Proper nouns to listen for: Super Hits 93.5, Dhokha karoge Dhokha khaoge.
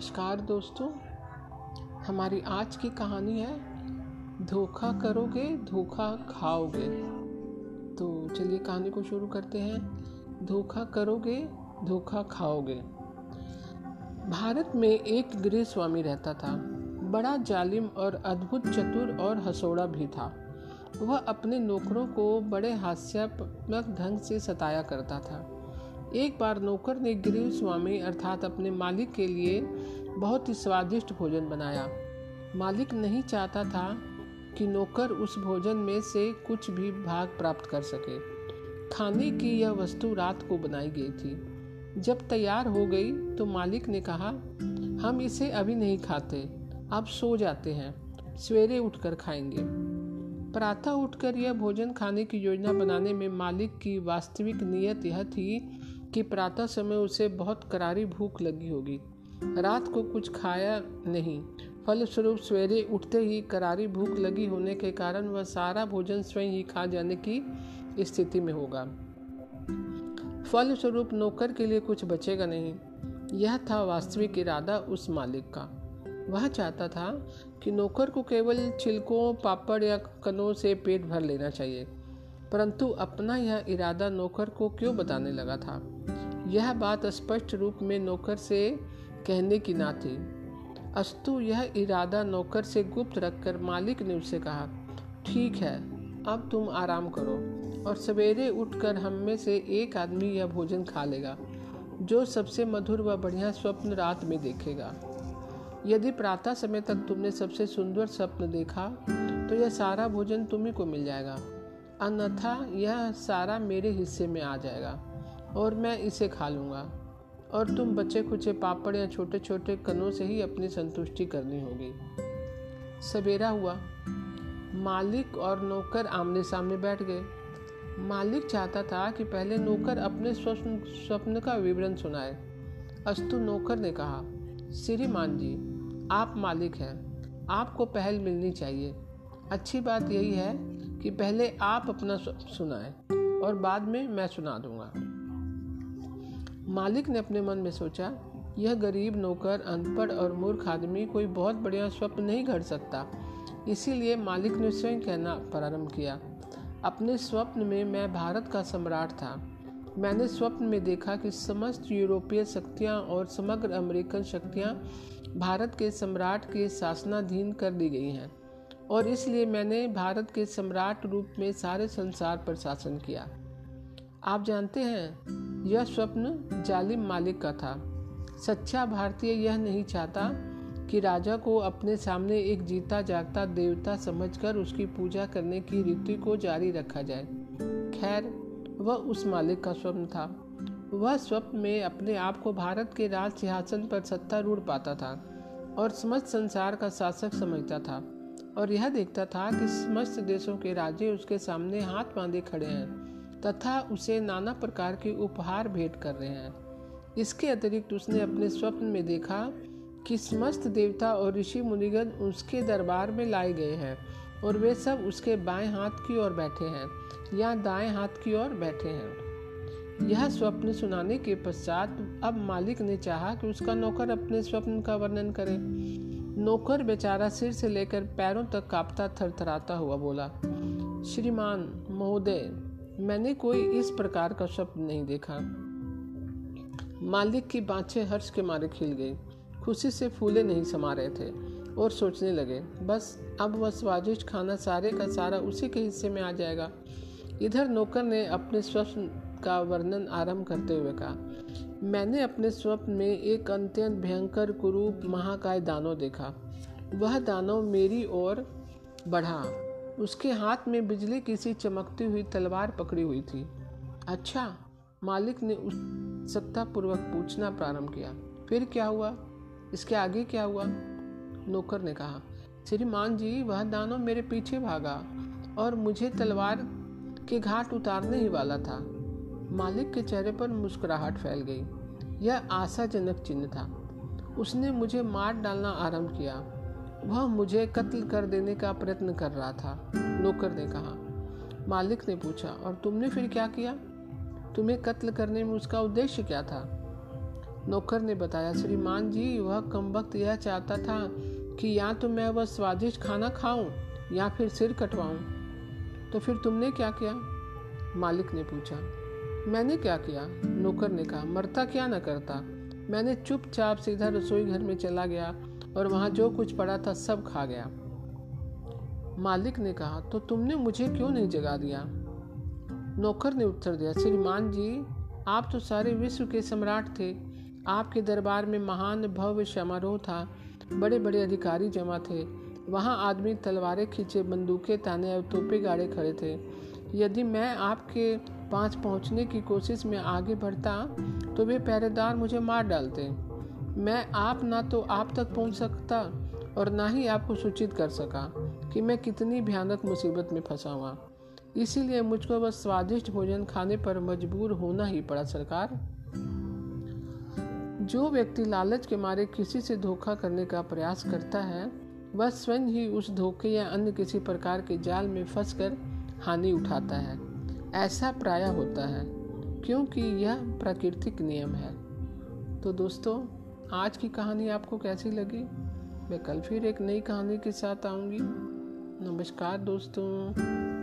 नमस्कार दोस्तों, हमारी आज की कहानी है धोखा करोगे धोखा खाओगे। तो चलिए कहानी को शुरू करते हैं। धोखा करोगे धोखा खाओगे। भारत में एक गृह स्वामी रहता था। बड़ा जालिम और अद्भुत चतुर और हंसौड़ा भी था। वह अपने नौकरों को बड़े हास्यात्मक ढंग से सताया करता था। एक बार नौकर ने गृह स्वामी अर्थात अपने मालिक के लिए बहुत ही स्वादिष्ट भोजन बनाया। मालिक नहीं चाहता था कि नौकर उस भोजन में से कुछ भी भाग प्राप्त कर सके। खाने की यह वस्तु रात को बनाई गई थी। जब तैयार हो गई तो मालिक ने कहा, हम इसे अभी नहीं खाते, अब सो जाते हैं, सवेरे उठकर खाएंगे। प्रातः उठकर यह भोजन खाने की योजना बनाने में मालिक की वास्तविक नीयत यह थी कि प्रातः समय उसे बहुत करारी भूख लगी होगी। रात को कुछ खाया नहीं, फलस्वरूप सवेरे उठते ही करारी भूख लगी होने के कारण वह सारा भोजन स्वयं ही खा जाने की स्थिति में होगा। फलस्वरूप नौकर के लिए कुछ बचेगा नहीं। यह था वास्तविक इरादा उस मालिक का। वह चाहता था कि नौकर को केवल छिलकों, पापड़ या कनों से पेट भर लेना चाहिए, परंतु अपना यह इरादा नौकर को क्यों बताने लगा था, यह बात स्पष्ट रूप में नौकर से कहने की ना थी। अस्तु यह इरादा नौकर से गुप्त रखकर मालिक ने उसे कहा, ठीक है, अब तुम आराम करो और सवेरे उठकर हम में से एक आदमी यह भोजन खा लेगा जो सबसे मधुर व बढ़िया स्वप्न रात में देखेगा। यदि प्रातः समय तक तुमने सबसे सुंदर स्वप्न देखा तो यह सारा भोजन तुम्ही को मिल जाएगा, अन्यथा यह सारा मेरे हिस्से में आ जाएगा और मैं इसे खा लूँगा, और तुम बचे कुचे पापड़ या छोटे छोटे कनों से ही अपनी संतुष्टि करनी होगी। सवेरा हुआ। मालिक और नौकर आमने सामने बैठ गए। मालिक चाहता था कि पहले नौकर अपने स्वप्न का विवरण सुनाए। अस्तु नौकर ने कहा, श्रीमान जी, आप मालिक हैं, आपको पहल मिलनी चाहिए। अच्छी बात यही है कि पहले आप अपना सुनाएं और बाद में मैं सुना दूंगा। मालिक ने अपने मन में सोचा, यह गरीब नौकर, अनपढ़ और मूर्ख आदमी कोई बहुत बढ़िया स्वप्न नहीं गढ़ सकता। इसीलिए मालिक ने स्वयं कहना प्रारंभ किया, अपने स्वप्न में मैं भारत का सम्राट था। मैंने स्वप्न में देखा कि समस्त यूरोपीय शक्तियाँ और समग्र अमेरिकन शक्तियाँ भारत के सम्राट के शासनाधीन कर दी गई हैं, और इसलिए मैंने भारत के सम्राट रूप में सारे संसार पर शासन किया। आप जानते हैं, यह स्वप्न जालिम मालिक का था। सच्चा भारतीय यह नहीं चाहता कि राजा को अपने सामने एक जीता जागता देवता समझकर उसकी पूजा करने की रीति को जारी रखा जाए। खैर, वह उस मालिक का स्वप्न था। वह स्वप्न में अपने आप को भारत के राज सिंहासन पर सत्तारूढ़ पाता था और समस्त संसार का शासक समझता था, और यह देखता था कि समस्त देशों के राजे उसके सामने हाथ बांधे खड़े हैं तथा उसे नाना प्रकार के उपहार भेंट कर रहे हैं। इसके अतिरिक्त उसने अपने स्वप्न में देखा कि समस्त देवता और ऋषि मुनिगण उसके दरबार में लाए गए हैं और वे सब उसके बाएं हाथ की ओर बैठे हैं या दाएं हाथ की ओर बैठे हैं। यह स्वप्न सुनाने के पश्चात अब मालिक ने चाहा कि उसका नौकर अपने स्वप्न का वर्णन करे। नौकर बेचारा सिर से लेकर पैरों तक कांपता थरथराता हुआ बोला, श्रीमान महोदय, मैंने कोई इस प्रकार का स्वप्न नहीं देखा। मालिक की बाँछें हर्ष के मारे खिल गई। खुशी से फूले नहीं समा रहे थे और सोचने लगे, बस अब वह स्वादिष्ट खाना सारे का सारा उसी के हिस्से में आ जाएगा। इधर नौकर ने अपने स्वप्न का वर्णन आरंभ करते हुए कहा, मैंने अपने स्वप्न में एक अत्यंत भयंकर कुरूप महाकाय दानव देखा। वह दानव मेरी ओर बढ़ा। उसके हाथ में बिजली की सी चमकती हुई तलवार पकड़ी हुई थी। अच्छा, मालिक ने उत्सुकतापूर्वक पूछना प्रारंभ किया, फिर क्या हुआ, इसके आगे क्या हुआ? नौकर ने कहा, श्रीमान जी, वह दानव मेरे पीछे भागा और मुझे तलवार के घाट उतारने ही वाला था। मालिक के चेहरे पर मुस्कुराहट फैल गई। यह आशाजनक चिन्ह था। उसने मुझे मार डालना आरंभ किया। वह मुझे कत्ल कर देने का प्रयत्न कर रहा था, नौकर ने कहा। मालिक ने पूछा, और तुमने फिर क्या किया? तुम्हें कत्ल करने में उसका उद्देश्य क्या था? नौकर ने बताया, श्रीमान जी, वह कमबख्त यह चाहता था कि या तो मैं वह स्वादिष्ट खाना खाऊं या फिर सिर कटवाऊं। तो फिर तुमने क्या किया? मालिक ने पूछा। मैंने क्या किया? नौकर ने कहा, मरता क्या न करता। मैंने चुपचाप सीधा रसोई घर में चला गया और वहाँ जो कुछ पड़ा था सब खा गया। मालिक ने कहा, तो तुमने मुझे क्यों नहीं जगा दिया? नौकर ने उत्तर दिया, श्रीमान जी, आप तो सारे विश्व के सम्राट थे। आपके दरबार में महान भव्य समारोह था, बड़े बड़े अधिकारी जमा थे। वहाँ आदमी तलवारें खींचे, बंदूकें ताने और तोपे गाड़े खड़े थे। यदि मैं आपके पास पहुँचने की कोशिश में आगे बढ़ता तो वे पहरेदार मुझे मार डालते। मैं आप ना तो आप तक पहुँच सकता और ना ही आपको सूचित कर सका कि मैं कितनी भयानक मुसीबत में फंसा हुआ। इसीलिए मुझको बस स्वादिष्ट भोजन खाने पर मजबूर होना ही पड़ा। सरकार, जो व्यक्ति लालच के मारे किसी से धोखा करने का प्रयास करता है वह स्वयं ही उस धोखे या अन्य किसी प्रकार के जाल में फंसकर हानि उठाता है। ऐसा प्रायः होता है क्योंकि यह प्राकृतिक नियम है। तो दोस्तों, आज की कहानी आपको कैसी लगी? मैं कल फिर एक नई कहानी के साथ आऊँगी। नमस्कार दोस्तों।